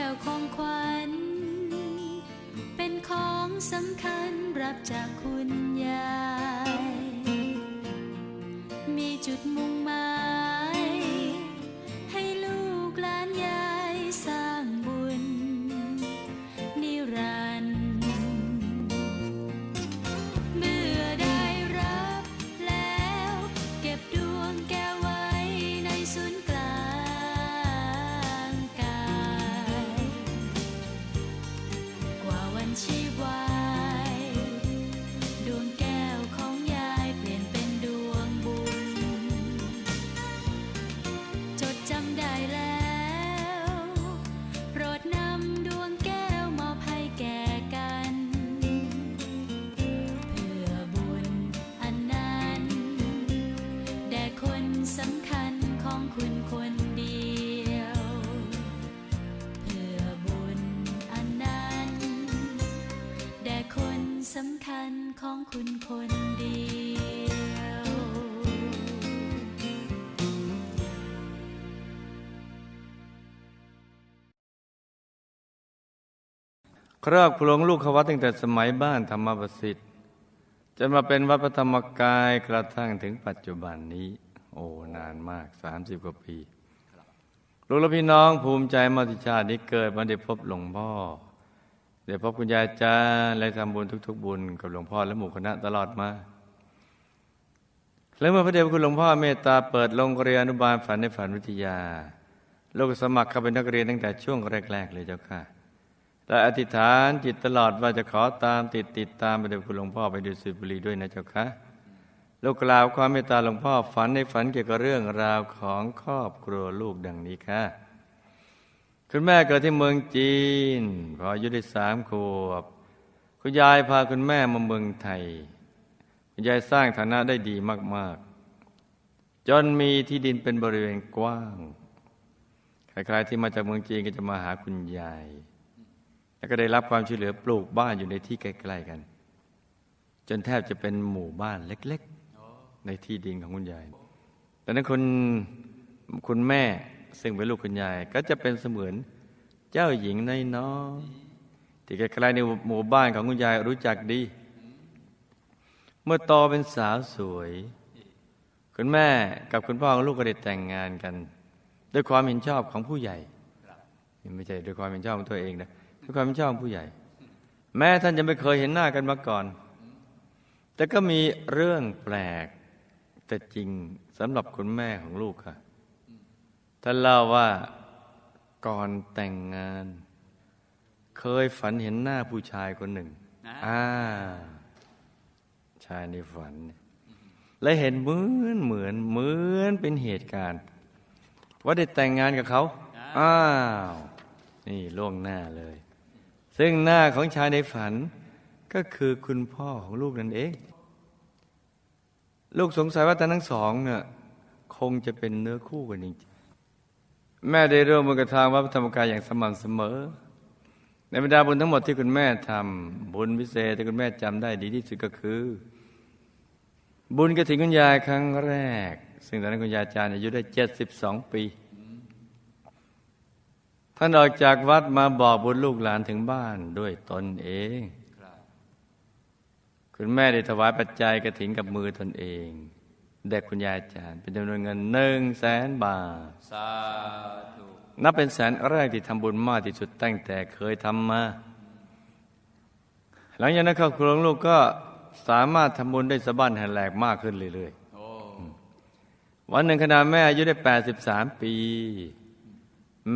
ก้วของขวัญเป็นของสำคัญรับจากคุณยายมีจุดมุ่งหมายให้ลูกหลานยายสร้างบุญนิรันดร์เมื่อได้รับแล้วเก็บดวงแก้วไว้ในศูนย์กลางกายกว่าวันชีวาสำคัญของคุณคนเดียวเพื่อบุญอันนั้นแด่คนสำคัญของคุณคนเดียวครอบครองลูกเขาวัดตั้งแต่สมัยบ้านธรรมประสิทธิ์จนมาเป็นวัดพระธรรมกายกระทั่งถึงปัจจุบันนี้โอ้นานมาก30กว่าปีลูกและพี่น้องภูมิใจมาติชาตินี้เกิดมาได้พบหลวงพ่อได้พบคุณยายจ้าและทำบุญทุกๆบุญกับหลวงพ่อและหมู่คณะตลอดมาและเมื่อพระเดชพระคุณหลวงพ่อเมตตาเปิดโรงเรียนอนุบาลฝันในฝันวิทยาลูกสมัครเข้าเป็นนักเรียนตั้งแต่ช่วงแรกๆเลยเจ้าค่ะและอธิษฐานจิตตลอดว่าจะขอตามติดตามพระเดชพระคุณหลวงพ่อไปดูสุบุรีด้วยนะเจ้าค่ะลูกกล่าวความเมตตาหลวงพ่อฝันในฝันเกี่ยวกับเรื่องราวของครอบครัวลูกดังนี้ค่ะคุณแม่เกิดที่เมืองจีนพออายุได้3 ขวบคุณยายพาคุณแม่มาเมืองไทยคุณยายสร้างฐานะได้ดีมากๆจนมีที่ดินเป็นบริเวณกว้างใครๆที่มาจากเมืองจีนก็จะมาหาคุณยายแล้วก็ได้รับความช่วยเหลือปลูกบ้านอยู่ในที่ใกล้ๆกันจนแทบจะเป็นหมู่บ้านเล็กๆในที่ดินของคุณยายตอนนั้นคุณแม่ซึ่งเป็นลูกคุณยายก็จะเป็นเสมือนเจ้าหญิงน้อยๆที่ใครๆในหมู่บ้านของคุณยายรู้จักดีเมื่อโตเป็นสาวสวยคุณแม่กับคุณพ่อของลูกก็ได้แต่งงานกันด้วยความเห็นชอบของผู้ใหญ่ไม่ใช่ด้วยความเห็นชอบของตัวเองนะด้วยความเห็นชอบของผู้ใหญ่แม้ท่านจะไม่เคยเห็นหน้ากันมาก่อนแต่ก็มีเรื่องแปลกแต่จริงสำหรับคุณแม่ของลูกค่ะท่านเล่าว่าก่อนแต่งงานเคยฝันเห็นหน้าผู้ชายคนหนึ่งชายในฝันและเห็นเหมือนเป็นเหตุการณ์ว่าได้แต่งงานกับเขานี่ล่วงหน้าเลยซึ่งหน้าของชายในฝันก็คือคุณพ่อของลูกนั่นเองลูกสงสัยว่าทั้งสองเนี่ยคงจะเป็นเนื้อคู่กันจริงๆแม่ได้ร่วมมือกับทางวัดพระธรรมกายอย่างสม่ำเสมอในบรรดาบุญทั้งหมดที่คุณแม่ทำบุญพิเศษที่คุณแม่จำได้ดีที่สุดก็คือบุญกฐินคุณยายครั้งแรกซึ่งตอนนั้นคุณยายจารย์อายุได้72 ปีท่านออกจากวัดมาบอกบุญลูกหลานถึงบ้านด้วยตนเองคุณแม่ได้ถวายปัจจัยกฐินกับมือตนเองแด่คุณยายอาจารย์เป็นจำนวนเงิน 100,000 บาทสาธุนับเป็นแสนแรกที่ทำบุญมากที่สุดตั้งแต่เคยทำมาหลังจากนั้นครอบครัวลูกก็สามารถทำบุญได้สะบั้นหันแหลกมากขึ้นเรื่อยๆวันหนึ่งขณะแม่อายุได้83 ปี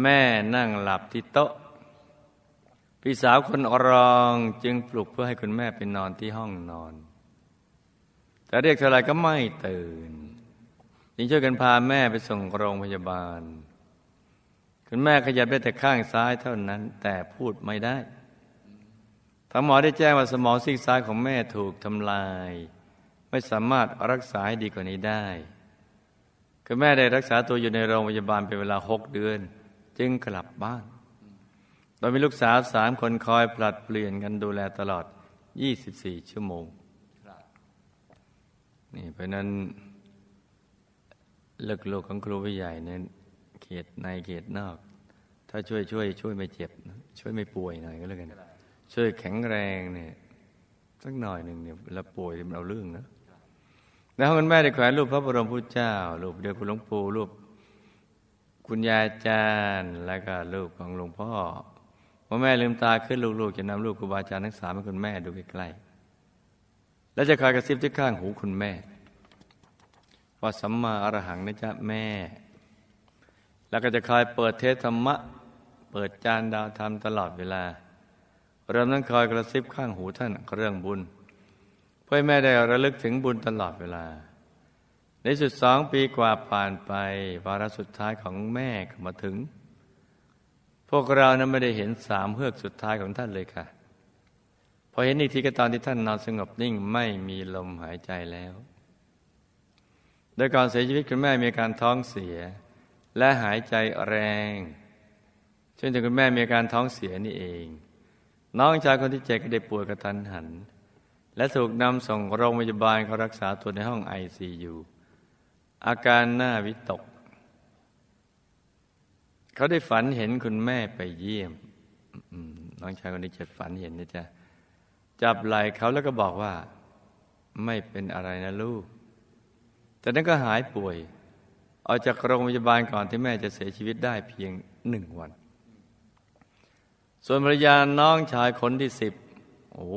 แม่นั่งหลับที่โต๊ะพี่สาวคนรองจึงปลุกเพื่อให้คุณแม่ไปนอนที่ห้องนอนแต่เรียกเท่าไรก็ไม่ตื่นจึงช่วยกันพาแม่ไปส่งโรงพยาบาลคุณแม่ขยับได้แต่ข้างซ้ายเท่านั้นแต่พูดไม่ได้ทางหมอได้แจ้งว่าสมองซีกซ้ายของแม่ถูกทำลายไม่สามารถรักษาให้ดีกว่านี้ได้คุณแม่ได้รักษาตัวอยู่ในโรงพยาบาลเป็นเวลา6 เดือนจึงกลับบ้านโดยมีลูกสาว3 คนคอยผลัดเปลี่ยนกันดูแลตลอด24 ชั่วโมงนี่เพราะนั้นลูกของครูผู้ใหญ่นั้นเขตในเขตนอก ถ้าช่วยไม่เจ็บช่วยไม่ป่วยหน่อยก็แล้วกันช่วยแข็งแรงเนี่ยสักหน่อยหนึ่งเนี่ยเราป่วยเราเรื่องนะแล้วคุณแม่ได้แขวนรูปพระบรมพุทธเจ้ารูปเดียวคุณหลวงปู่รูปคุณยายอาจารย์แล้วก็รูปของหลวงพ่อพอแม่ลืมตาขึ้นลูกๆจะนำรูปครูบาอาจารย์ทั้งสามให้คุณแม่ดูใกล้ๆแล้วจะคอยกระซิบที่ข้างหูคุณแม่ว่าสัมมาอรหังนะจ๊ะแม่แล้วก็จะคอยเปิดเทศธรรมะเปิดจานดาวธรรมตลอดเวลาเริ่มนั้นคอยกระซิบข้างหูท่านเรื่องบุญเพื่อแม่ได้ระลึกถึงบุญตลอดเวลาในสุด2 ปีกว่าผ่านไปวาระสุดท้ายของแม่ก็มาถึงพวกเรานั้นไม่ได้เห็น3 เฮือกสุดท้ายของท่านเลยค่ะพอเห็นอีกทีก็ตอนที่ท่านนอนสงบนิ่งไม่มีลมหายใจแล้วโดยก่อนเสียชีวิตคุณแม่มีอาการท้องเสียและหายใจแรงจนถึงคุณแม่มีอาการท้องเสียนี่เองน้องชายคนที่เจ็ดก็ได้ป่วยกระทันหันและถูกนำส่งโรงพยาบาลเขารักษาตัวในห้อง ICU อาการน่าวิตกเขาได้ฝันเห็นคุณแม่ไปเยี่ยมน้องชายคนที่เจ็ดฝันเห็นนะจ๊ะจับไหล่เขาแล้วก็บอกว่าไม่เป็นอะไรนะลูกแต่นั้นก็หายป่วยออกจากโรงพยาบาลก่อนที่แม่จะเสียชีวิตได้เพียง1 วันส่วนภรรยาน้องชายคนที่10โอ้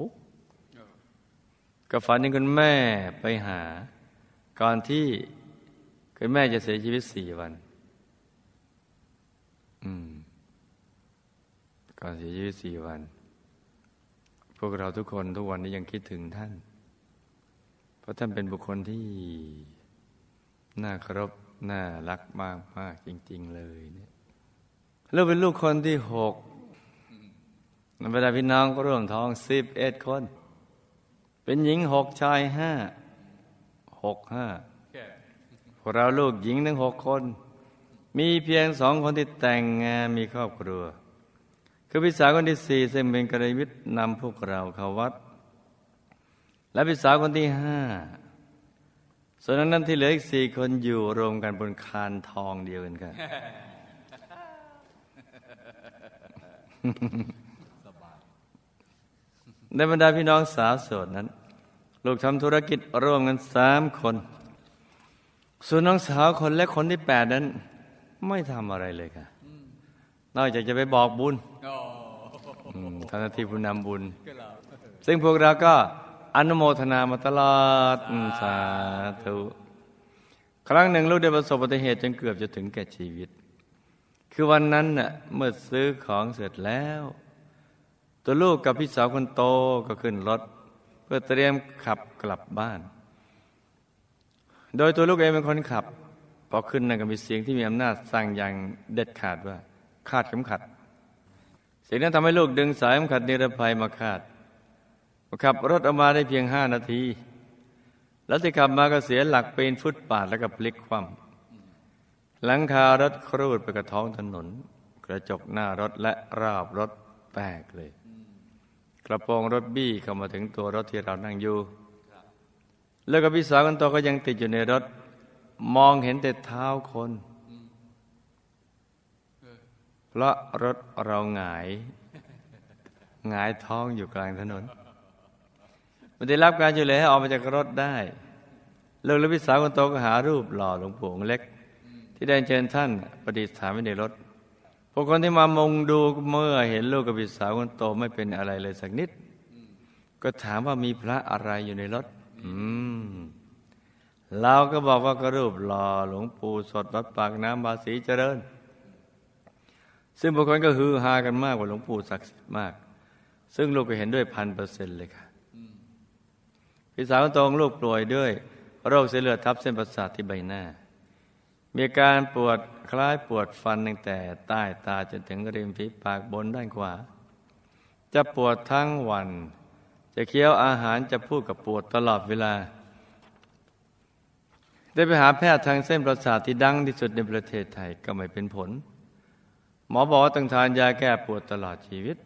ก็ฝันเห็นคุณแม่ไปหาก่อนที่คุณแม่จะเสียชีวิต4 วันก่อนเสียชีวิต4 วันพวกเราทุกคนทุกวันนี้ยังคิดถึงท่านเพราะท่านเป็นบุคคลที่น่าเคารพน่ารักมากมากจริงๆเลยเนี่ยเราเป็นลูกคนที่6ในบรรดาพี่น้องก็ร่วมท้อง11 คนเป็นหญิง6 ชาย 5 พวกเราลูกหญิงทั้ง6 คนมีเพียง2 คนที่แต่งงานมีครอบครัวคือพี่สาวคนที่4ซึ่งเป็นกัลยาณมิตรนำพวกเราเข้าวัดและพี่สาวคนที่5ส่วนนั้นที่เหลืออีก4 คนอยู่รวมกันบนคานทองเดียวกันค่ะ ในบรรดาพี่น้องสาวโสดนั้นลูกทำธุรกิจร่วมกัน3 คนส่วนน้องสาวคนและคนที่8นั้นไม่ทำอะไรเลยค่ะนอกจากจะไปบอกบุญทำหน้าที่ผู้นำบุญซึ่งพวกเราก็อนุโมทนามาตลอดสาธุครั้งหนึ่งลูกได้ประสบอุบัติเหตุจนเกือบจะถึงแก่ชีวิตคือวันนั้นน่ะเมื่อซื้อของเสร็จแล้วตัวลูกกับพี่สาวคนโตก็ขึ้นรถเพื่อเตรียมขับกลับบ้านโดยตัวลูกเองเป็นคนขับพอขึ้นนั่นก็มีเสียงที่มีอำนาจสั่งอย่างเด็ดขาดว่าคาดเข็มขัดเสียงนั้นทำให้ลูกดึงสายเข็มขัดนิรภัยมาคาดขับรถออกมาได้เพียง5 นาทีแล้วที่ขับมาก็เสียหลักเป็นฟุตปาดแล้วก็พลิกคว่ำหลังคารถครูดไปกระท้องถนนกระจกหน้ารถและรอบรถแตกเลยกระโปรงรถบี้เข้ามาถึงตัวรถที่เรานั่งอยู่แล้วก็พี่สาวคนโตก็ยังติดอยู่ในรถมองเห็นแต่เท้าคนเพราะรถเราหงายท้องอยู่กลางถนนมันได้รับการช่วยเหลือให้ออกมาจากรถได้แล้วพี่สาวคนโตก็หารูปหล่อหลวงปู่องค์เล็กที่ได้เชิญท่านประดิษฐานไว้ในรถพวกคนที่มามุงดูเมื่อเห็นลูกกับพี่สาวคนโตไม่เป็นอะไรเลยสักนิดก็ถามว่ามีพระอะไรอยู่ในรถเราก็บอกว่าก็รูปหล่อหลวงปู่สดวัดปากน้ำบาสีเจริญซึ่งบางคนก็ฮือฮากันมากว่าหลวงปู่ศักดิ์สิทธิ์มากซึ่งลูกก็เห็นด้วย 1,000% เลยค่ะพี่สาวคนโตลูกป่วยด้วยโรคเส้นเลือดทับเส้นประสาทที่ใบหน้ามีอาการปวดคล้ายปวดฟันตั้งแต่ใต้ตาจนถึงริมฝีปากบนด้านขวาจะปวดทั้งวันจะเคี้ยวอาหารจะพูดกับปวดตลอดเวลาได้ไปหาแพทย์ทางเส้นประสาทที่ดังที่สุดในประเทศไทยก็ไม่เป็นผลหมอบอกว่าต้องทานยาแก้ปวดตลอดชีวิต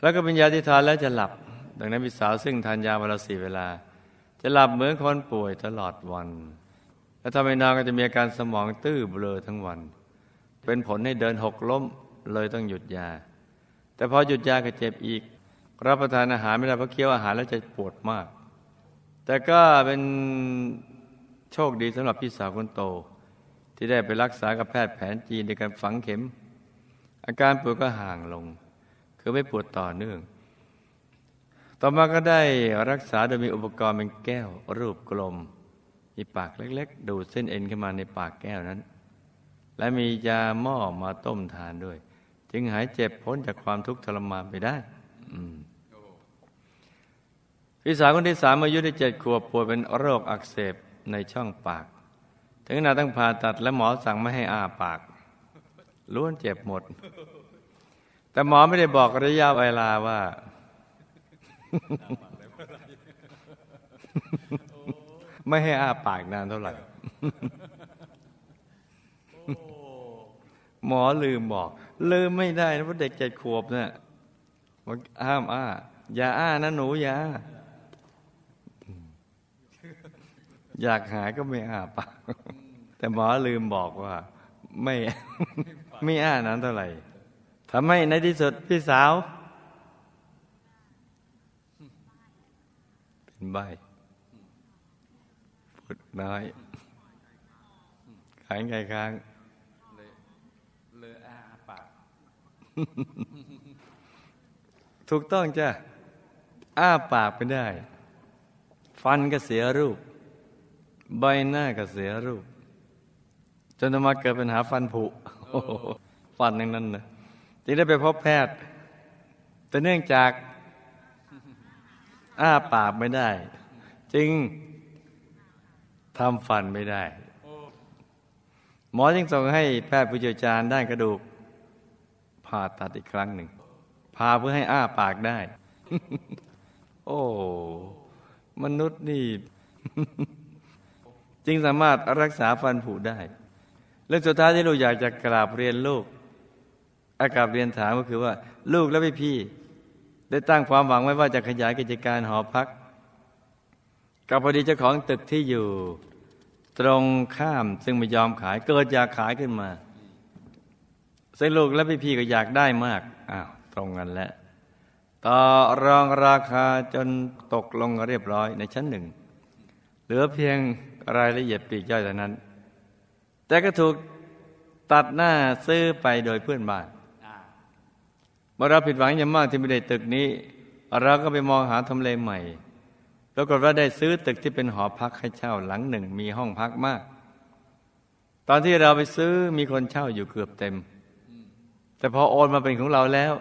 แล้วก็เป็นยาที่ทานแล้วจะหลับดังนั้นพี่สาวซึ่งทานยาวันละ4 เวลาจะหลับเหมือนคนป่วยตลอดวันและถ้าไม่นานก็จะมีอาการสมองตื้อเบลอทั้งวัน เป็นผลให้เดินหกล้มเลยต้องหยุดยาแต่พอหยุดยาก็เจ็บอีกรับประทานอาหารไม่ได้เพราะเคี้ยวอาหารแล้วจะปวดมากแต่ก็เป็นโชคดีสำหรับพี่สาวคนโตที่ได้ไปรักษากับแพทย์แผนจีนในการฝังเข็มอาการปวดก็ห่างลงคือไม่ปวดต่อเนื่องต่อมาก็ได้รักษาโดยมีอุปกรณ์เป็นแก้วรูปกลมมีปากเล็กๆดูดเส้นเอ็นขึ้นมาในปากแก้วนั้นและมียาหม้อมาต้มทานด้วยจึงหายเจ็บพ้นจากความทุกข์ทรมานไปได้พี่สาวคนที่3อายุได้7 ขวบป่วยเป็นโรคอักเสบในช่องปากถึงขนาดต้องผ่าตัดและหมอสั่งไม่ให้อ้าปากล้วนเจ็บหมดแต่หมอไม่ได้บอกระยะเวลาว่า ไม่ให้อ้าปากนานเท่าไหร่ หมอลืมบอกลืมไม่ได้นะเพราะเด็ก7 ขวบเนี่ยมันห้ามอ้าอย่าอ้านะหนูอย่าอยากหายก็ไม่อ้าปากแต่หมอลืมบอกว่าไม่อ้านั้นเท่าไหร่ทำให้ในที่สุดพี่สาวเป็นใบพูดน้อยขายไงค้างเลยอ้าปากถูกต้องจ้ะอ้าปากไม่ได้ฟันก็เสียรูปใบหน้าก็เสียรูปจนมาเกิดปัญหาฟันผุ ฟันอย่างนั้นนะจึงได้ไปพบแพทย์แต่เนื่องจากอ้าปากไม่ได้จึงทำฟันไม่ได้หมอจึงส่งให้แพทย์ผู้เชี่ยวชาญด้านกระดูกผ่าตัดอีกครั้งหนึ่งผ่าเพื่อให้อ้าปากได้ โอ้มนุษย์นี่ จึงสามารถรักษาฟันผุได้เรื่องสุดท้ายที่ลูกอยากจะกราบเรียนลูกกราบเรียนถามก็คือว่าลูกและพี่ได้ตั้งความหวังไว้ว่าจะขยายกิจการหอพักกับพอดีเจ้าของตึกที่อยู่ตรงข้ามซึ่งไม่ยอมขายเกิดอยากขายขึ้นมาซึ่งลูกและพี่ก็อยากได้มากตรงกันแล้วต่อรองราคาจนตกลงเรียบร้อยในชั้นหนึ่งเหลือเพียงรายละเอียดปลีกย่อยเท่านั้นแต่ก็ถูกตัดหน้าซื้อไปโดยเพื่อนบ้านเมื่อเราผิดหวังอย่างมากที่ไม่ได้ตึกนี้เราก็ไปมองหาทำเลใหม่ปรากฏว่าได้ซื้อตึกที่เป็นหอพักให้เช่าหลังหนึ่งมีห้องพักมากตอนที่เราไปซื้อมีคนเช่าอยู่เกือบเต็มแต่พอโอนมาเป็นของเราแล้ว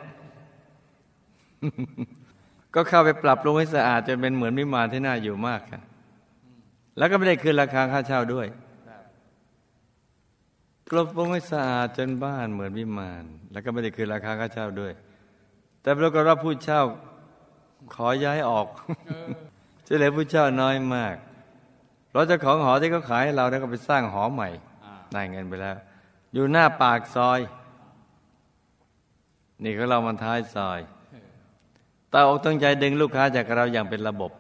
ก็เข้าไปปรับปรุงให้สะอาดจนเป็นเหมือนวิมานที่น่าอยู่มากค่ะแล้วก็ไม่ได้คืนราคาค่าเช่าด้วยปรับปรุงให้สะอาดจนบ้านเหมือนวิมานแล้วก็ไม่ได้คืนราคาค่าเช่าด้วยแต่ปรากฏว่าผู้เช่าขอย้ายออกจะเหลือผู้เช่าน้อยมากเราเจ้าของหอที่เขาขายให้เราแล้วก็ไปสร้างหอใหม่ได้เงินไปแล้วอยู่หน้าปากซอยนี่ก็เรามันท้ายซอยแต่อกตั้งใจดึงลูกค้าจากเราอย่างเป็นระบบ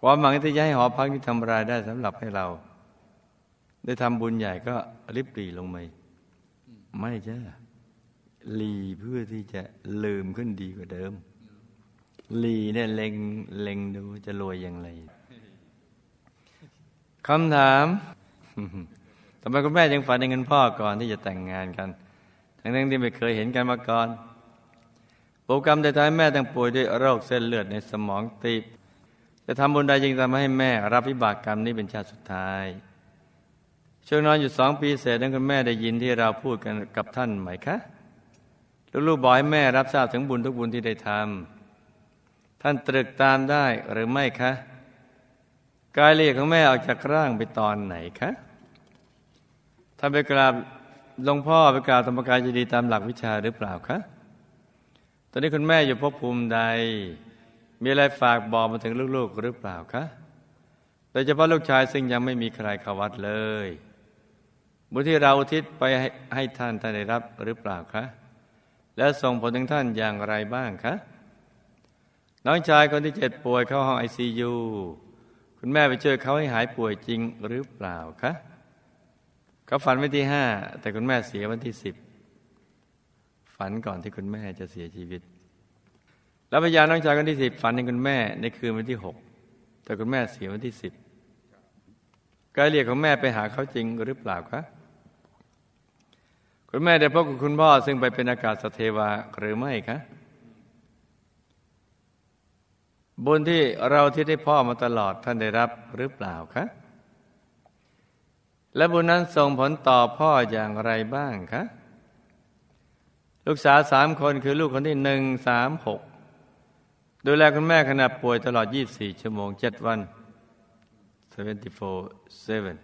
ความหวังที่จะให้หอพักที่ทำรายได้สำหรับให้เราได้ทำบุญใหญ่ก็รีบหลีลงไหมไม่ใช่หลีเพื่อที่จะลืมขึ้นดีกว่าเดิมหลีเนี่ยเล็งดูจะรวยอย่างไรคำถามทำไมคุณแม่ยังฝันในเงินพ่อก่อนที่จะแต่งงานกันทั้งที่ไม่เคยเห็นกันมาก่อนปกรรมแต่ท้ายแม่ตั้งป่วยด้วยโรคเส้นเลือดในสมองตีบจะทำบุญใดจึงทำให้แม่รับวิบากกรรมนี้เป็นชาติสุดท้ายช่วงนอนอยู่2 ปีเสร็จนั้นคุณแม่ได้ยินที่เราพูดกันกับท่านไหมคะลูกๆบอกให้แม่รับทราบถึงบุญทุกบุญที่ได้ทำท่านตรึกตามได้หรือไม่คะกายละเอียดของแม่ออกจากร่างไปตอนไหนคะท่านไปกราบหลวงพ่อไปกราบธรรมกายจะดีตามหลักวิชาหรือเปล่าคะตอนนี้คุณแม่อยู่ภพภูมิใดมีอะไรฝากบอกมาถึงลูกๆหรือเปล่าคะโดยเฉพาะลูกชายซึ่งยังไม่มีใครเข้าวัดเลยบุญที่เราอุทิศไปให้ท่านได้รับหรือเปล่าคะและส่งผลถึงท่านอย่างไรบ้างคะน้องชายคนที่7ป่วยเข้าห้อง ICU คุณแม่ไปช่วยเขาให้หายป่วยจริงหรือเปล่าคะ ก็ฝันวันที่5แต่คุณแม่เสียวันที่10ฝันก่อนที่คุณแม่จะเสียชีวิตแล้วพยานน้องชายคนที่10ฝันถึงคุณแม่ในคืนวันที่6แต่คุณแม่เสียวันที่10การเรียกของแม่ไปหาเขาจริงหรือเปล่าคะคุณแม่ได้พบกับคุณพ่อซึ่งไปเป็นอากาศเทวาหรือไม่คะบุญที่เราที่ได้พ่อมาตลอดท่านได้รับหรือเปล่าคะและบุญนั้นส่งผลต่อพ่ออย่างไรบ้างคะลูกสาว3คนคือลูกคนที่1 3 6ดูแลคุณแม่ขณะป่วยตลอด24ชั่วโมง7วัน24/7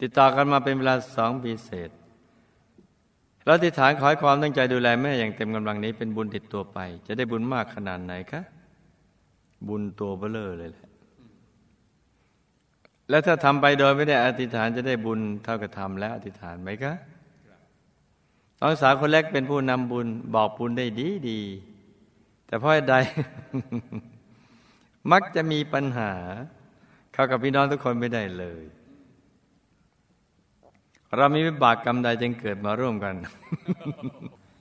ติดต่อกันมาเป็นเวลา2ปีเศษเราอธิษฐานขอให้ความตั้งใจดูแลแม่อย่างเต็มกำลังนี้เป็นบุญติดตัวไปจะได้บุญมากขนาดไหนคะบุญตัวเบ้อเร่อเลยแหละแล้วถ้าทำไปโดยไม่ได้อธิษฐานจะได้บุญเท่ากับทำแล้วอธิษฐานไหมคะน้องสาวคนเล็กเป็นผู้นำบุญบอกบุญได้ดีแต่พ่อใด มักจะมีปัญหาเข้ากับพี่น้องทุกคนไม่ได้เลยเรามีวิบากกรรมใดจึงเกิดมาร่วมกัน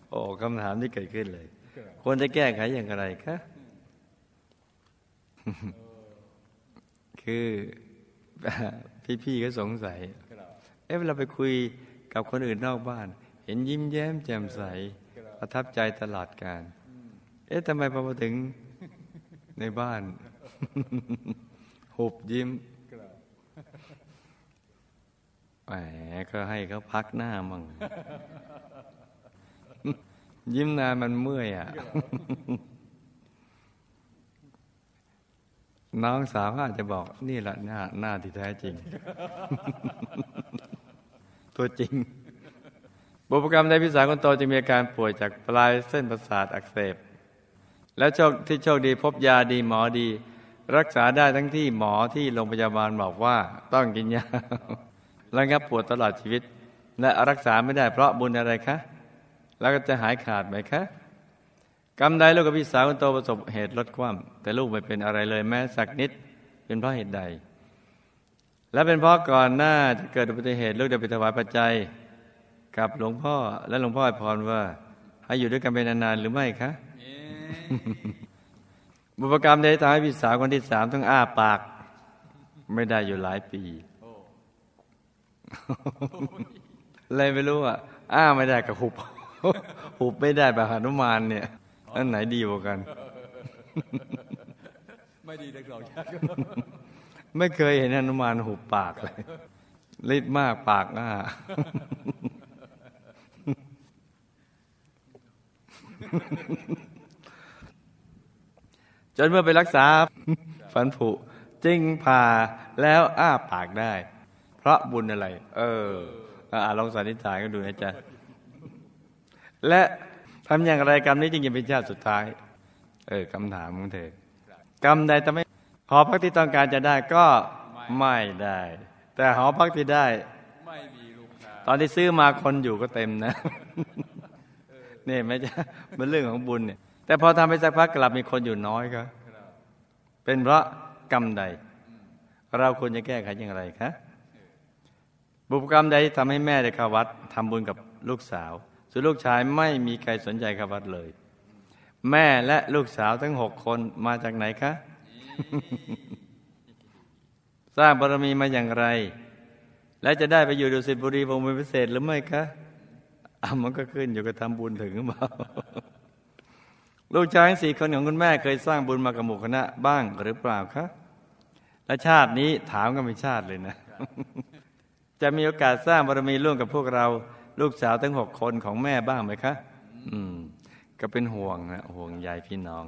โอ้คำถามที่เกิดขึ้นเลย ควรจะแก้ไขอย่างไรคะ คือ พี่ๆก็สงสัย เวลาไปคุยกับคนอื่นนอกบ้านเห็นยิ้มแย้มแจ่มใส ประทับใจตลอดกาล ทำไมพอมาถึงในบ้าน หุบยิ้มแหมก็ให้เขาพักหน้ามั่งยิ้มนานมันเมื่อยอ่ะน้องสาวอาจจะบอกนี่แหละหน้าที่แท้จริงตัวจริงบุพกรรมในพี่สาวคนโตจะมีอาการป่วยจากปลายเส้นประสาทอักเสบและโชคดีพบยาดีหมอดีรักษาได้ทั้งที่หมอที่โรงพยาบาลบอกว่าต้องกินยาระงับปวดตลอดชีวิตและรักษาไม่ได้เพราะบุญอะไรคะแล้วก็จะหายขาดไหมคะกรรมใดลูกกับพี่สาวคนโตประสบเหตุรถคว่ำแต่ลูกไม่เป็นอะไรเลยแม้สักนิดเป็นเพราะเหตุใดและเป็นเพราะก่อนหน้าจะเกิดอุบัติเหตุลูกได้ไปถวายปัจจัยกับหลวงพ่อและหลวงพ่อให้พรว่าให้อยู่ด้วยกันเป็นนานๆหรือไม่คะ บุพกรรมได้ทำให้พี่สาวคนที่3ต้องอ้าปากไม่ได้อยู่หลายปี อะไรไม่รู้อ่ะอ้าไม่ได้กับหุบ หุบไม่ได้แบบหนุมานเนี่ยอันไหนดีกว่ากัน ไม่ดีนักหรอก ไม่เคยเห็นหนุมานหุบปากเลยฤทธิ์มากปากอ้า จนเมื่อไปรักษาฟันผุจึงผ่าแล้วอ้าปากได้เพราะบุญอะไรลองสันนิษฐานกันดูนะจ๊ะและทำอย่างไรกรรมนี้จึงจะเป็นชาติสุดท้ายคำถามของเธอกรรมใดทำให้หอพักที่ต้องการจะได้ก็ไม่ได้แต่หอพักที่ได้ไม่มีลูกค้าตอนที่ซื้อมาคนอยู่ก็เต็มนะนี่ไม่ใช่เป็นเรื่องของบุญเนี่ยแต่พอทำไปสักพักกลับมีคนอยู่น้อยก็เป็นเพราะกรรมใดเราควรจะแก้ไขอย่างไรคะบุพกรรมใดที่ทำให้แม่ได้เข้าวัดทำบุญกับลูกสาวส่วนลูกชายไม่มีใครสนใจเข้าวัดเลยแม่และลูกสาวทั้ง6คนมาจากไหนคะ สร้างบารมีมาอย่างไรและจะได้ไปอยู่ดุสิตบุรีวงเวียนพิเศษหรือไม่คะมันก็ขึ้นอยู่กับทำบุญถึงหรือเปล่าลูกชาย4คนของคุณแม่เคยสร้างบุญมากับหมู่คณะบ้างหรือเปล่าคะและชาตินี้ถามกันเป็นชาติเลยนะ จะมีโอกาสสร้างบารมีร่วมกับพวกเราลูกสาวทั้ง6คนของแม่บ้างไหมคะ ก็เป็นห่วงนะห่วงใยพี่น้อง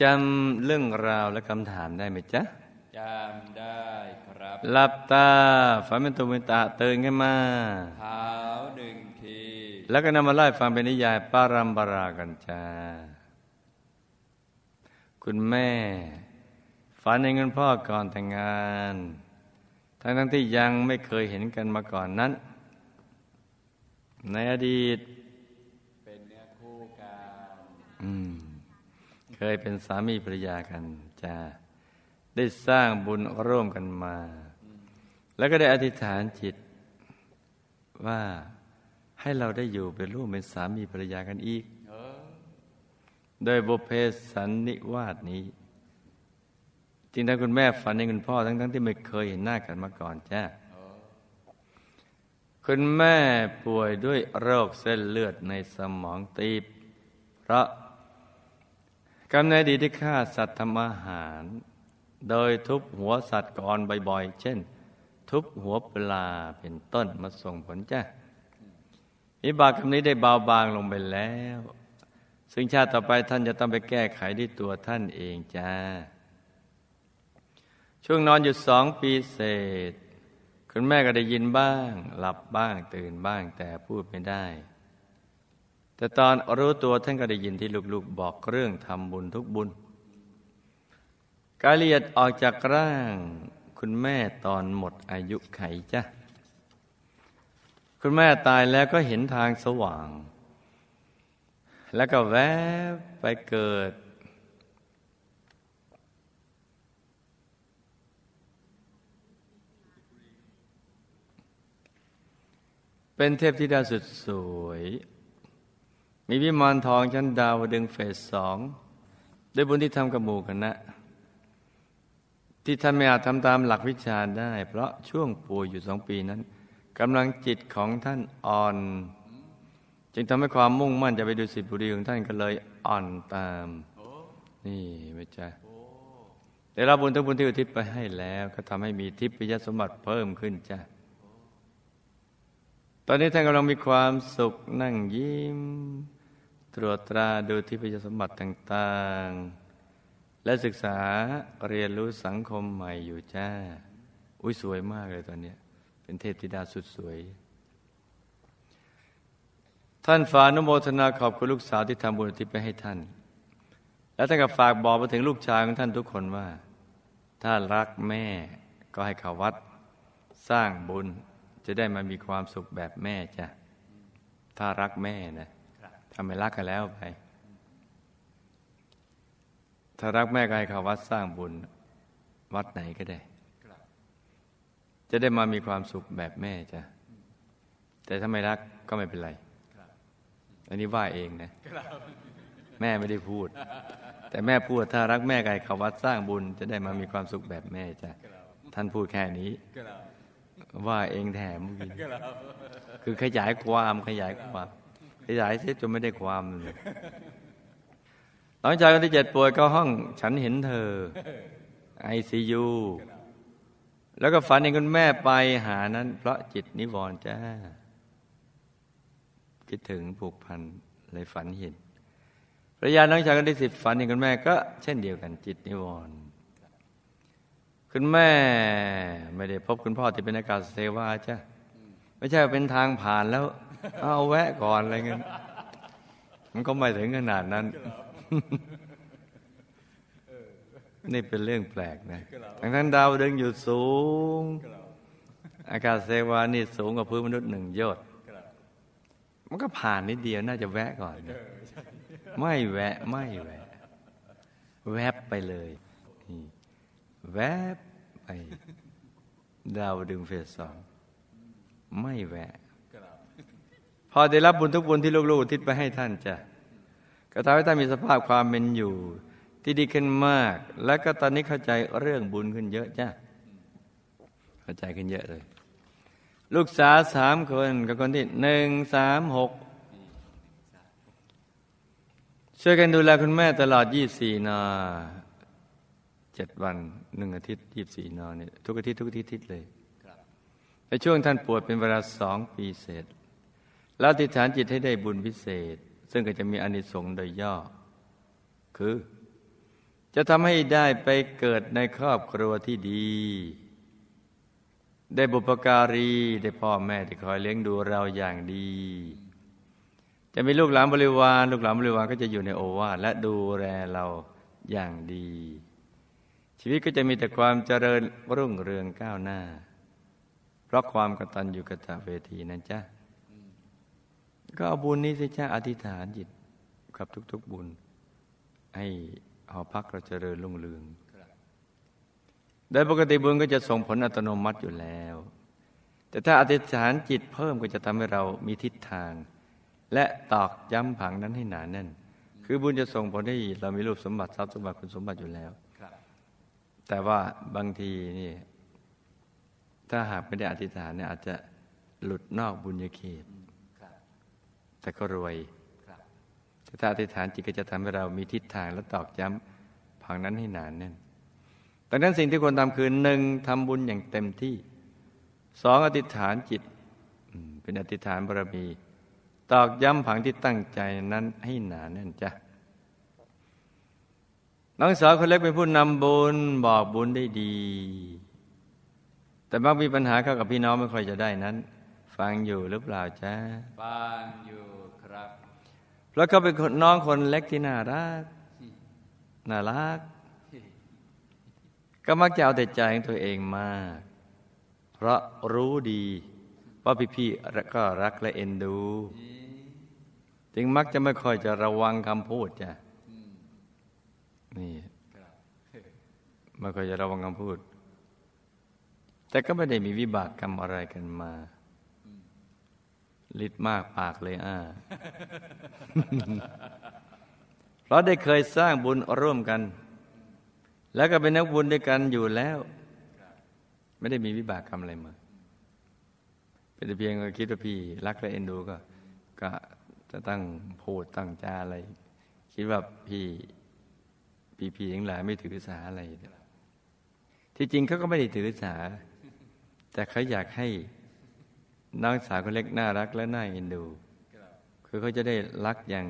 จำเรื่องราวและคำถามได้ไหมจ๊ะจำได้ครับหลับตาฝันเป็นตุมิตะตื่นขึ้นมาเท้า1ทีแล้วก็นำมาไล่ฟังเป็นนิยายปารัมปรากันจ้าคุณแม่ฝันเห็นคุณพ่อก่อนแต่งงานทั้งที่ยังไม่เคยเห็นกันมาก่อนนั้นในอดีตเป็นเนื้อคู่กันเคยเป็นสามีภรรยากันจ้า ได้สร้างบุญร่วมกันมาแล้วก็ได้อธิษฐานจิตว่าให้เราได้อยู่เป็นร่วมเป็นสามีภรรยากันอีกโดยบุพเพสันนิวาสนี้จริงๆคุณแม่ฝันในคุณพ่อทั้งๆที่ไม่เคยเห็นหน้ากันมาก่อนจ้ะคุณแม่ป่วยด้วยโรคเส้นเลือดในสมองตีบเพราะกรรมในอดีตที่ฆ่าสัตว์ทำอาหารโดยทุบหัวสัตว์ก่อนบ่อยๆเช่นทุบหัวปลาเป็นต้นมาส่งผลจ้ะวิบากกรรมนี้ได้เบาบางลงไปแล้วซึ่งชาติต่อไปท่านจะต้องไปแก้ไขด้วยตัวท่านเองจ้าช่วงนอนอยู่2 ปีเศษคุณแม่ก็ได้ยินบ้างหลับบ้างตื่นบ้างแต่พูดไม่ได้แต่ตอนรู้ตัวท่านก็ได้ยินที่ลูกๆบอกเรื่องทำบุญทุกบุญกายละเอียดออกจากร่างคุณแม่ตอนหมดอายุไขจ้ะคุณแม่ตายแล้วก็เห็นทางสว่างแล้วก็แวะไปเกิดเป็นเทพธิดาสุดสวยมีวิมานทองชั้นดาวดึงส์เฟส 2ด้วยบุญที่ทำกับหมู่คณะที่ท่านไม่อาจทำตามหลักวิชาได้เพราะช่วงป่วยอยู่2 ปีนั้นกำลังจิตของท่านอ่อนจึงทำให้ความมุ่งมั่นจะไปดูสิบุรีของท่านก็เลยอ่อนตามนี่ไม่ใช่แต่เราบุญทั้งบุญที่อุทิศไปให้แล้วก็ทำให้มีทิพยสมบัติเพิ่มขึ้นจ้ะตอนนี้ท่านกำลังมีความสุขนั่งยิ้มตรวจตราดูทิพยสมบัติต่างๆและศึกษาเรียนรู้สังคมใหม่อยู่จ้าอุ้ยสวยมากเลยตอนนี้เป็นเทพธิดาสุดสวยท่านฝากอนุโมทนาขอบคุณลูกสาวที่ทำบุญอุทิศไปให้ท่านและท่านก็ฝากบอกมาถึงลูกชายของท่านทุกคนว่าถ้ารักแม่ก็ให้เข้าวัดสร้างบุญจะได้มามีความสุขแบบแม่จ้ะถ้ารักแม่นะทำให้รักกันแล้วไปถ้ารักแม่ก็ให้เข้าวัดสร้างบุญวัดไหนก็ได้จะได้มามีความสุขแบบแม่จ้ะแต่ถ้าไม่รักก็ไม่เป็นไรอันนี้ว่าเองนะแม่ไม่ได้พูดแต่แม่พูดถ้ารักแม่ก็ให้เข้าวัดสร้างบุญจะได้มามีความสุขแบบแม่จ้ะท่านพูดแค่นี้ว่าเองแถมคือขยายความขยายเสียจนไม่ได้ความเลยหลังจากวันที่7ป่วยก็ห้องฉันเห็นเธอ ICU แล้วก็ฝันเห็นคุณแม่ไปหานั้นเพราะจิตนิวรณ์จ้าคิดถึงผูกพันเลยฝันเห็นภรรยาน้องชายคนที่10ฝันเห็นคุณแม่ก็เช่นเดียวกันจิตนิวรณ์คุณแม่ไม่ได้พบคุณพ่อที่เป็นอากาศเสวาจ้ะไม่ใช่เป็นทางผ่านแล้วเอาแวะก่อนอะไรเงี้ยมันก็ไม่ถึงขนาดนั้นนี่เป็นเรื่องแปลกนะทั้งดาวดึงอยู่สูงอากาศเสวานี่สูงกว่าพื้นมนุษย์1 โยชน์มันก็ผ่านนิดเดียวน่าจะแวะก่อนไม่แวะแวบไปเลยแวบไปดาวดึงส์เฟส 2ไม่แวะพอได้รับบุญทุกบุญที่ลูกๆอุทิศไปให้ท่านจ้ะก็ทำให้ท่านมีสภาพความเป็นอยู่ที่ดีขึ้นมากและก็ตอนนี้เข้าใจเรื่องบุญขึ้นเยอะจ้ะเข้าใจขึ้นเยอะเลยลูกสาว3 คนกับคนที่1 3 6ช่วยกันดูแลคุณแม่ตลอด24/7 วัน1 อาทิตย์24 น.เนี่ยทุกอาทิตย์เลยในช่วงท่านป่วยเป็นเวลา2 ปีเศษแล้วอธิษฐานจิตให้ได้บุญพิเศษซึ่งก็จะมีอานิสงส์โดยย่อคือจะทำให้ได้ไปเกิดในครอบครัวที่ดีได้บุพการีได้พ่อแม่ที่คอยเลี้ยงดูเราอย่างดีจะมีลูกหลานบริวารก็จะอยู่ในโอวาทและดูแลเราอย่างดีชีวิตก็จะมีแต่ความเจริญรุ่งเรืองก้าวหน้าเพราะความกตัญญูกตเวทีนั่นจ้ะก็เอาบุญนี้สิจ้ะอธิษฐานจิตกับทุกๆบุญให้หอพักเราเจริญรุ่งเรือง โดยปกติบุญก็จะส่งผลอัตโนมัติอยู่แล้วแต่ถ้าอธิษฐานจิตเพิ่มก็จะทำให้เรามีทิศทางและตอกย้ำผังนั้นให้หนาแน่นคือบุญจะส่งผลให้เรามีรูปสมบัติทรัพย์สมบัติคุณสมบัติอยู่แล้วแต่ว่าบางทีนี่ถ้าหากไม่ได้อธิษฐานเนี่ยอาจจะหลุดนอกบุญญาเขตแต่ก็รวยแต่ถ้าอธิษฐานจิตก็จะทำให้เรามีทิศทางและตอกย้ำผังนั้นให้หนาแน่นดังนั้นสิ่งที่ควรทำคือ 1. ทำบุญอย่างเต็มที่ 2. อธิษฐานจิตเป็นอธิษฐานบารมีตอกย้ำผังที่ตั้งใจนั้นให้หนาแน่นจ้ะน้องสาวคนเล็กเป็นผู้นำบุญบอกบุญได้ดีแต่มักมีปัญหาเข้ากับพี่น้องไม่ค่อยจะได้นั้นฟังอยู่หรือเปล่าจ๊ะฟังอยู่ครับแล้วก็เป็นน้องคนเล็กที่น่ารักน่ารักก็มักจะเอาแต่ใจของตัวเองมากเพราะรู้ดีว่าพี่ๆก็รักและเอ็นดูจึงมักจะไม่ค่อยจะระวังคำพูดจ้ะนี่ไม่ค่อยจะระวังคำพูดแต่ก็ไม่ได้มีวิบากกรรมอะไรกันมาฤทธิ์มากปากเลยเพราะได้เคยสร้างบุญร่วมกันแล้วก็เป็นนักบุญด้วยกันอยู่แล้วไม่ได้มีวิบากกรรมอะไรมาเป็นเพียงคิดว่าพี่รักและเอ็นดูก็จะตั้งพูดตั้งจาอะไรคิดว่าพี่ทั้งหลายไม่ถือสาอะไรที่จริงเขาก็ไม่ได้ถือสาแต่เขาอยากให้น้องสาวคนเล็กน่ารักและน่าเอ็นดูคือเขาจะได้รักอย่า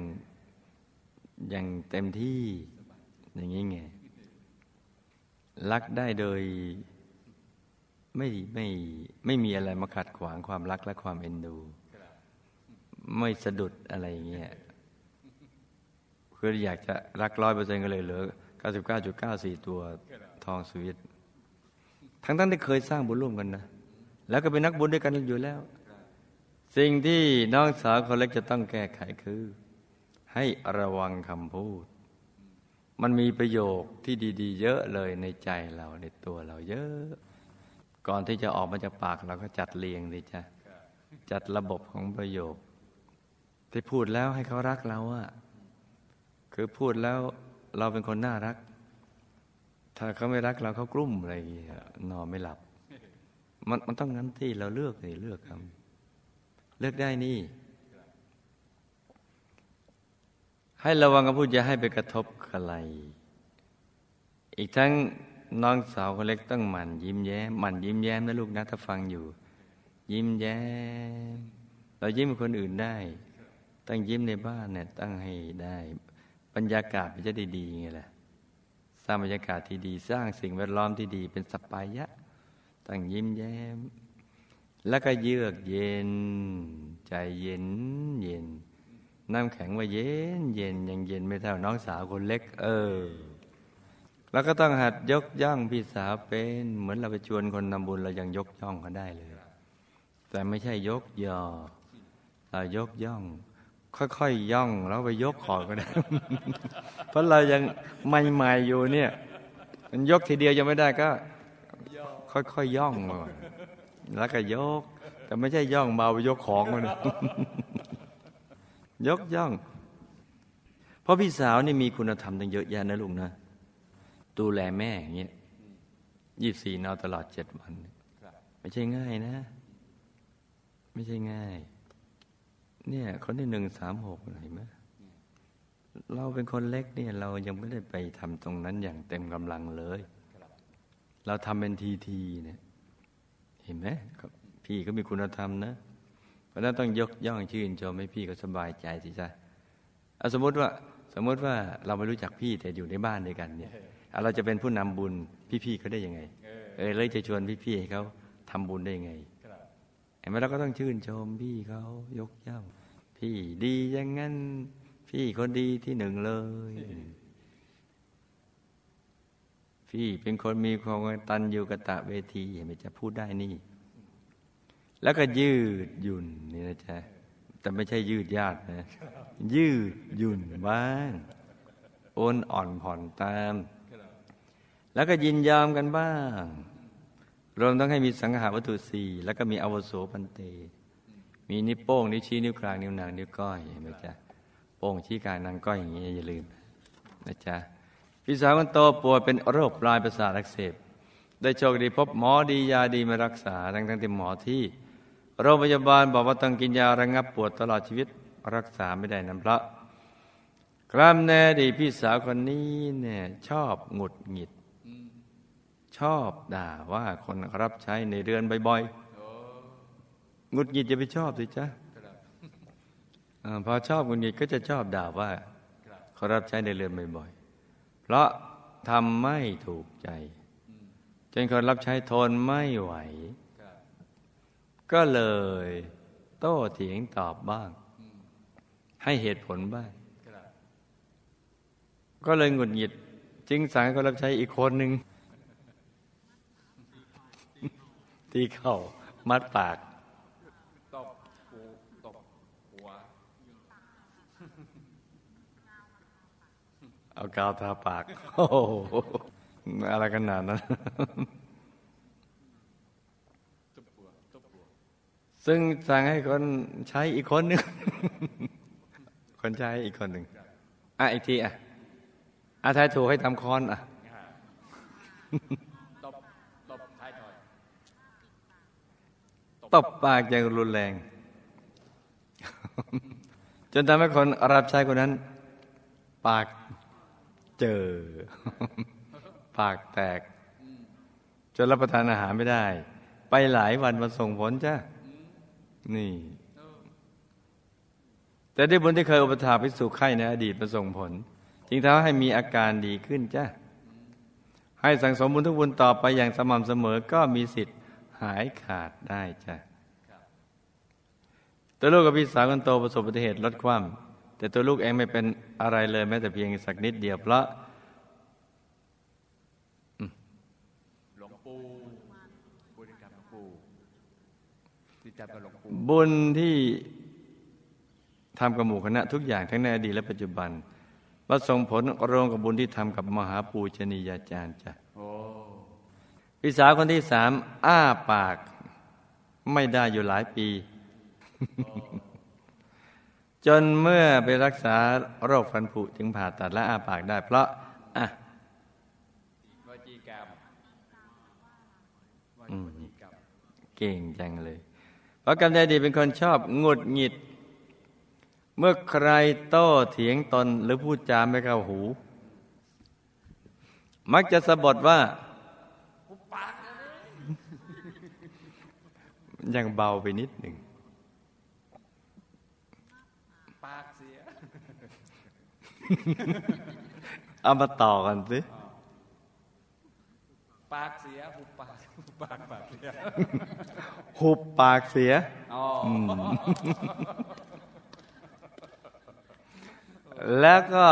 งเต็มที่อย่างนี้ไงรักได้โดยไม่มีอะไรมาขัดขวางความรักและความเอ็นดูไม่สะดุดอะไรอย่างเงี้ยคืออยากจะรัก 100% ก็เลยเหลือ 99.94 ตัวทองสวิตทั้งที่เคยสร้างบุญร่วมกันนะแล้วก็เป็นนักบุญด้วยกันอยู่แล้วสิ่งที่น้องสาวคนเล็กจะต้องแก้ไขคือให้ระวังคำพูดมันมีประโยคที่ดีๆเยอะเลยในใจเราในตัวเราเยอะก่อนที่จะออกมาจากปากเราก็จัดเรียงสิจ้ะจัดระบบของประโยคที่พูดแล้วให้เขารักเราอะคือพูดแล้วเราเป็นคนน่ารักถ้าเขาไม่รักเราเขากลุ้มอะไรอย่างเงี้ยนอนไม่หลับมันต้องงั้นที่เราเลือกนี่เลือกคำเลือกได้นี่ให้ระวังคำพูดอย่าให้ไปกระทบใครอีกทั้งน้องสาวคนเล็กต้องหมั่นยิ้มแย้มหมั่นยิ้มแย้มนะลูกนะถ้าฟังอยู่ยิ้มแย้มเรายิ้มให้คนอื่นได้ตั้งยิ้มในบ้านเนี่ยตั้งให้ได้บรรยากาศมันจะได้ดีไงล่ะสร้างบรรยากาศที่ดีสร้างสิ่งแวดล้อมที่ดีเป็นสัปปายะตั้งยิ้มแย้มแล้วก็เยือกเย็นใจเย็นเย็นน้ำแข็งว่าเย็นเย็นยังเย็นไม่เท่าน้องสาวคนเล็กแล้วก็ต้องหัดยกย่องพี่สาวเป็นเหมือนเราไปชวนคนทำบุญเรายังยกย่องเขาได้เลยแต่ไม่ใช่ยกยอเรายกย่องค่อยๆย่องแล้วไปยกขอก็ได้เพราะเรายังใหม่ๆอยู่เนี่ยมันยกทีเดียวยังไม่ได้ก็ค่อยๆย่องมาแล้วก็ยกแต่ไม่ใช่ย่องเบาไปยกของมันยกย่องเพราะพี่สาวนี่มีคุณธรรมตั้งเยอะแยะนะลุงนะดูแลแม่อย่างเงี้ย24 น.ตลอด7 วันไม่ใช่ง่ายนะไม่ใช่ง่ายเนี่ยคนที่136เห็นไหมเราเป็นคนเล็กเนี่ยเรายังไม่ได้ไปทำตรงนั้นอย่างเต็มกำลังเลยเราทำเป็นทีเนี่ยเห็นไหมพี่ก็มีคุณธรรมนะเพราะนั้นต้องยกย่องชื่นชมให้พี่ก็สบายใจสิจ้ะสมมติว่าเราไม่รู้จักพี่แต่อยู่ในบ้านด้วยกันเนี่ยเราจะเป็นผู้นำบุญพี่ๆเขาได้ยังไงเลยจะชวนพี่ๆให้เขาทำบุญได้ยังไงเห็นไหมเราก็ต้องชื่นชมพี่เขายกย่องพี่ดีอย่างนั้นพี่คนดีที่1เลยพี่เป็นคนมีความกตัญญูกตเวทีเห็นไหมจะพูดได้นี่แล้วก็ยืดหยุ่นนี่นะจ๊ะแต่ไม่ใช่ยืดยาดนะยืดหยุ่นบ้างโอนอ่อนผ่อนตาม แล้วก็ยินยอมกันบ้างรวมทั้งให้มีสังหาวัตถุสี่แล้วก็มีอวโสปันเตมีนิ้วโป้งนิ้วชี้นิ้วกลางนิ้วนางนิ้วก้อยเห็นไหมจ๊ะโป้งชี้กลางนางก้อยอย่างนี้อย่าลืมนะจ๊ะพี่สาวคนโตป่วยเป็นโรคปลายประสาทอักเสบได้โชคดีพบหมอดียาดีมารักษาทั้งที่หมอที่โรงพยาบาลบอกว่าต้องกินยาระงับปวดตลอดชีวิตรักษาไม่ได้น้ำพระกล้ามแน่ดีพี่สาวคนนี้เนี่ยชอบหงุดหงิดชอบด่าว่าคนรับใช้ในเรือนบ่อยๆหงุดหงิดจะไปชอบสิจ๊ะพอชอบหงุดหงิดก็จะชอบด่าว่าเขารับใช้ในเรือนบ่อยๆเพราะทำไม่ถูกใจจนคนรับใช้ทนไม่ไหวก็เลยโต้เถียงตอบบ้างให้เหตุผลบ้างก็เลยหงุดหงิดจึงสั่งให้คนรับใช้อีกคนหนึ่งตีเข่ามัดปากตบหัวเอากาวทาปากโอ้อะไรกันหนานั้นซึ่งสั่งให้คนใช้อีกคนหนึ่งคนใช้อีกคนหนึ่งอีกทีทายถูกให้ทำคอนตบท้ายถอยตบปากอย่างรุนแรงจนทำให้คนรับใช้คนนั้นปากเจอปากแตกจนรับประทานอาหารไม่ได้ไปหลายวันมาส่งผลจ้ะนี่แต่ด้วยบุญที่เคยอุปถัมภ์ภิกษุไข้ในอดีตมาส่งผลจึงทำให้มีอาการดีขึ้นจ้ะให้สั่งสมบุญทุกบุญต่อไปอย่างสม่ำเสมอก็มีสิทธิ์หายขาดได้จ้ะตัวลูกกับพี่สาวคนโตประสบอุบัติเหตุรถคว่ำแต่ตัวลูกเองไม่เป็นอะไรเลยแม้แต่เพียงสักนิดเดียวเพราะบุญที่ทำกับหมู่คณะทุกอย่างทั้งในอดีตและปัจจุบันมาส่งผลรวมกับบุญที่ทำกับมหาปูชนียาจารย์จ้ะพี่สาวคนที่3อ้าปากไม่ได้อยู่หลายปี จนเมื่อไปรักษาโรคฟันผุจึงผ่าตัดและอ้าปากได้เพราะวจีกรรมเก่งจังเลยเพราะกรรมในอดีตเป็นคนชอบหงุดหงิดเมื่อใครโต้เถียงตนหรือพูดจาไม่เข้าหูมักจะสะบัดว่ายังเบาไปนิดหนึ่งปากเสียเอามาต่อกันสิปากเสียหุบปากเสียหุบปากเสียแล้วก็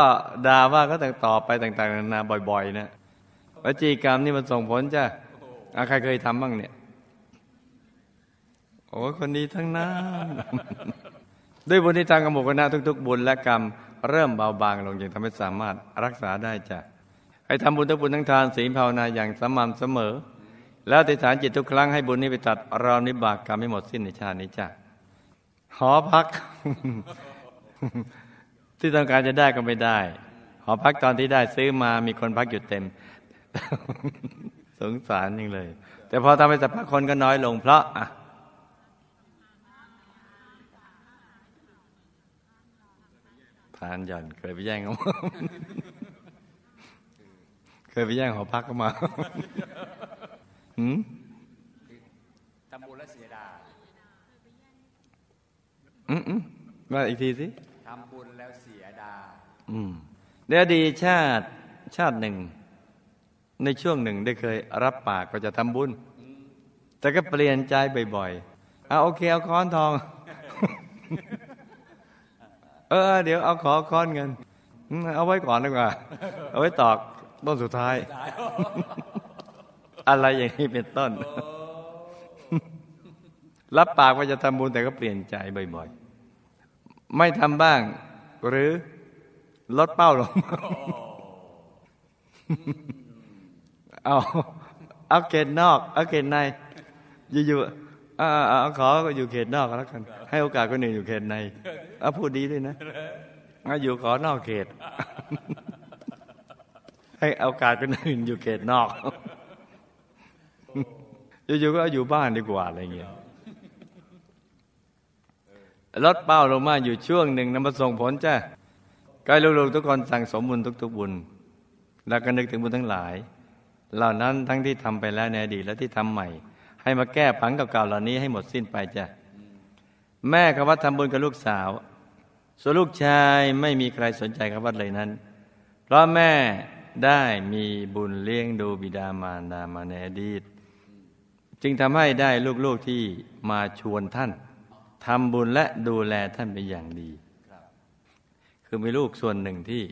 ด่าว่าก็ต่อไปต่างๆนานาบ่อยๆนะวจีกรรมนี่มันส่งผลจ้ะใครเคยทำบ้างเนี่ยโอ้คนดีทั้งนั้น ด้วยบุญที่ทางกรรมกรณะทุกๆบุญและกรรมเริ่มเบาบางลงจึงทำให้สามารถรักษาได้จ้ะให้ทำบุญทั้งบุญทั้งทานศีลภาวนาอย่างสม่ำเสมอแล้วอธิษฐานจิตทุกครั้งให้บุญนี้ไปตัดรอนนิบากกรรมให้หมดสิ้นในชาตินี้จ้ะหอพัก ที่ต้องการจะได้ก็ไม่ได้หอพักตอนที่ได้ซื้อมามีคนพักอยู่เต็ม สงสารอย่างเลยแต่พอทำไปสักพักคนก็น้อยลงเพราะทานหย่อนเคยไปแย่งเขา เคยไปแย่งหอพักเข้ามา ตำบุญและเสียดายมาอีกทีสิทำบุญแล้วเสียดายในอดีตชาติหนึ่งในช่วงหนึ่งได้เคยรับปากว่าจะทำบุญแต่ก็เปลี่ยนใจบ่อยๆโอเคเอาค้อนทอง เดี๋ยวเอาขอค้อนเงินเอาไว้ก่อนดีกว่า เอาไว้ตอกต้นสุดท้าย อะไรอย่างนี้เป็นต้น รับปากว่าจะทำบุญแต่ก็เปลี่ยนใจบ่อยๆไม่ทำบ้างหรือลดเป้าลง เอาเขตนอกเอาเขตในอยู่ๆขออยู่เขตนอกก็แล้วกันให้โอกาสคนหนึ่งอยู่เขตในเอาพูดดีด้วยนะอยู่ขอนอกเขตให้โอกาสคนอื่นอยู่เขตนอกอยู่ๆก็อยู่บ้านดีกว่าอะไรเงี้ยลดเป้าลงมาอยู่ช่วงหนึ่งนำมาส่งผลจ้ะใกล้ลูกๆทุกคนสั่งสมบุญทุกๆบุญแล้วก็นึกถึงบุญทั้งหลายเหล่านั้นทั้งที่ทำไปแล้วในอดีตและที่ทำใหม่ให้มาแก้ผังเก่าๆเหล่านี้ให้หมดสิ้นไปจ้ะแม่กับวัดทำบุญกับลูกสาวส่วนลูกชายไม่มีใครสนใจกับวัดเลยนั้นเพราะแม่ได้มีบุญเลี้ยงดูบิดามารดามาในอดีตจึงทำให้ได้ลูกๆที่มาชวนท่านทำบุญและดูแลท่านเป็นอย่างดีคือมีลูกส่วนหนึ่งที่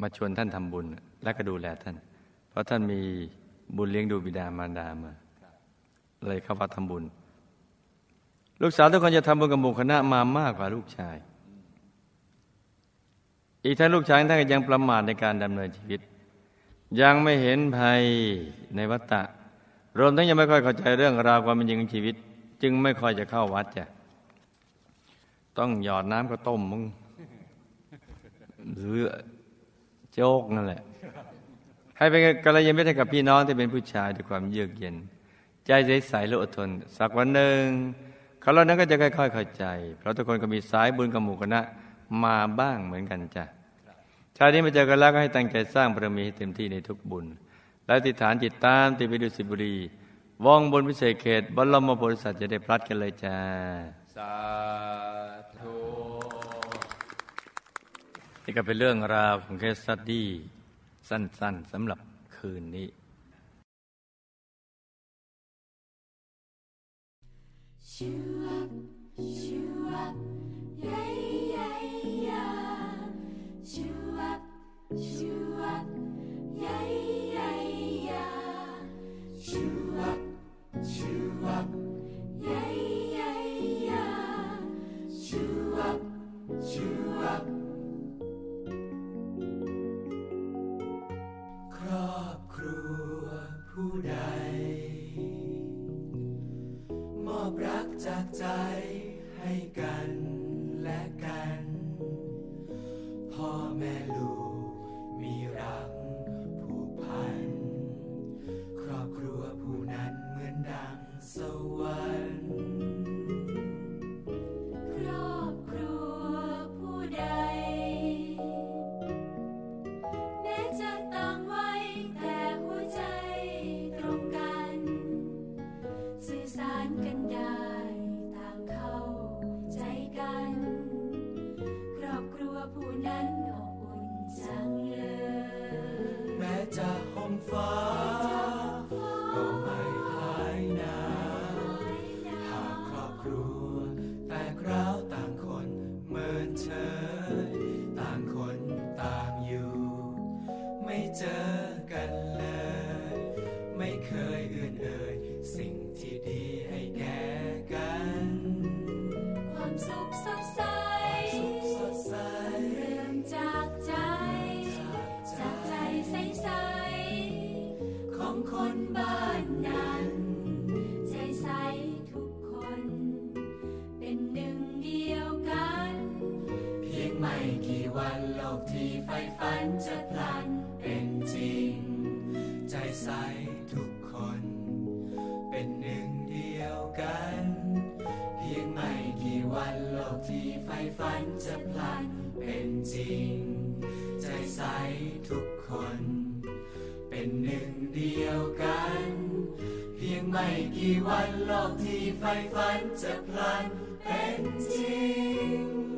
มาชวนท่านทำบุญและก็ดูแลท่านเพราะท่านมีบุญเลี้ยงดูบิดามารดามาเลยเข้าวัดทำบุญลูกสาวทุกคนจะทำบุญกับหมู่คณะมามากกว่าลูกชายอีกทั้งลูกชายท่านก็ยังประมาทในการดำเนินชีวิตยังไม่เห็นภัยในวัฏฏะรวมทั้งยังไม่ค่อยเข้าใจเรื่องราวความเป็นจริงของชีวิตจึงไม่ค่อยจะเข้าวัดจ้ะต้องหยอดน้ำก็ต้มมึงหรือโจกนั่นแหละให้เป็นกัลยาณมิตรกับพี่น้องที่เป็นผู้ชายด้วยความเยือกเย็นใจใสๆและอดทนสักวันหนึ่งเขาเหล่านั้นก็จะค่อยๆเข้าใจเพราะทุกคนก็มีสายบุญกับหมู่คณะมาบ้างเหมือนกันจ้ะชาตินี้มาเจอกันแล้วก็ให้ตั้งใจสร้างบารมีให้เต็มที่ในทุกบุญและติดฐานจิตตามติดไปดูสิบุรีว่องบนวิเศษเขตบรมโพธิสัตว์จะได้พลัดกันเลยจ้าสาธุนี่ก็เป็นเรื่องราวของเคสสตั๊ดดี้สั้นๆสำหรับคืนนี้ชูอัพชูอัพยายยายยาชูอัพชูอัพยายยายยาชูอัพชูอัพยายยายยาชูอัพชูอัพครอบครัวผู้ใดมอบรักจากใจให้กันและกันพ่อแม่ลูกมีรักผูกพันครอบครัวผู้นั้นเหมือนดังสวรรค์ครอบครัวผู้ใดแม้จะต่างวัยแต่หัวใจตรงกันสื่อสารกันได้ต่างเข้าใจกันครอบครัวผู้นั้นอบอุ่นจังเลยแม้จะห่มฟ้าก็ไม่หายหนาวหากครอบครัวแตกร้าวต่างคนเมินเฉยต่างคนต่างอยู่ไม่เจอกันเลยไม่เคยเอื้อนเอ่ยสิ่งที่ดีให้แก่กันความสุขสดใสเรื่องจากใจจากใจใสๆของคนบ้านนั้นใจใสทุกคนเป็นหนึ่งเดียวกันเพียงไม่กี่วันโลกที่ใฝ่ฝันจะพลันเป็นจริงใจใสทุกคนเป็นหนึ่งเดียวกันเพียงไม่กี่วันโลกที่ใฝ่ฝันจะพลันเป็นจริงใจใสทุกคนเป็นหนึ่งเดียวกันเพียงไม่กี่วันโลกที่ใฝ่ฝันจะพลันเป็นจริง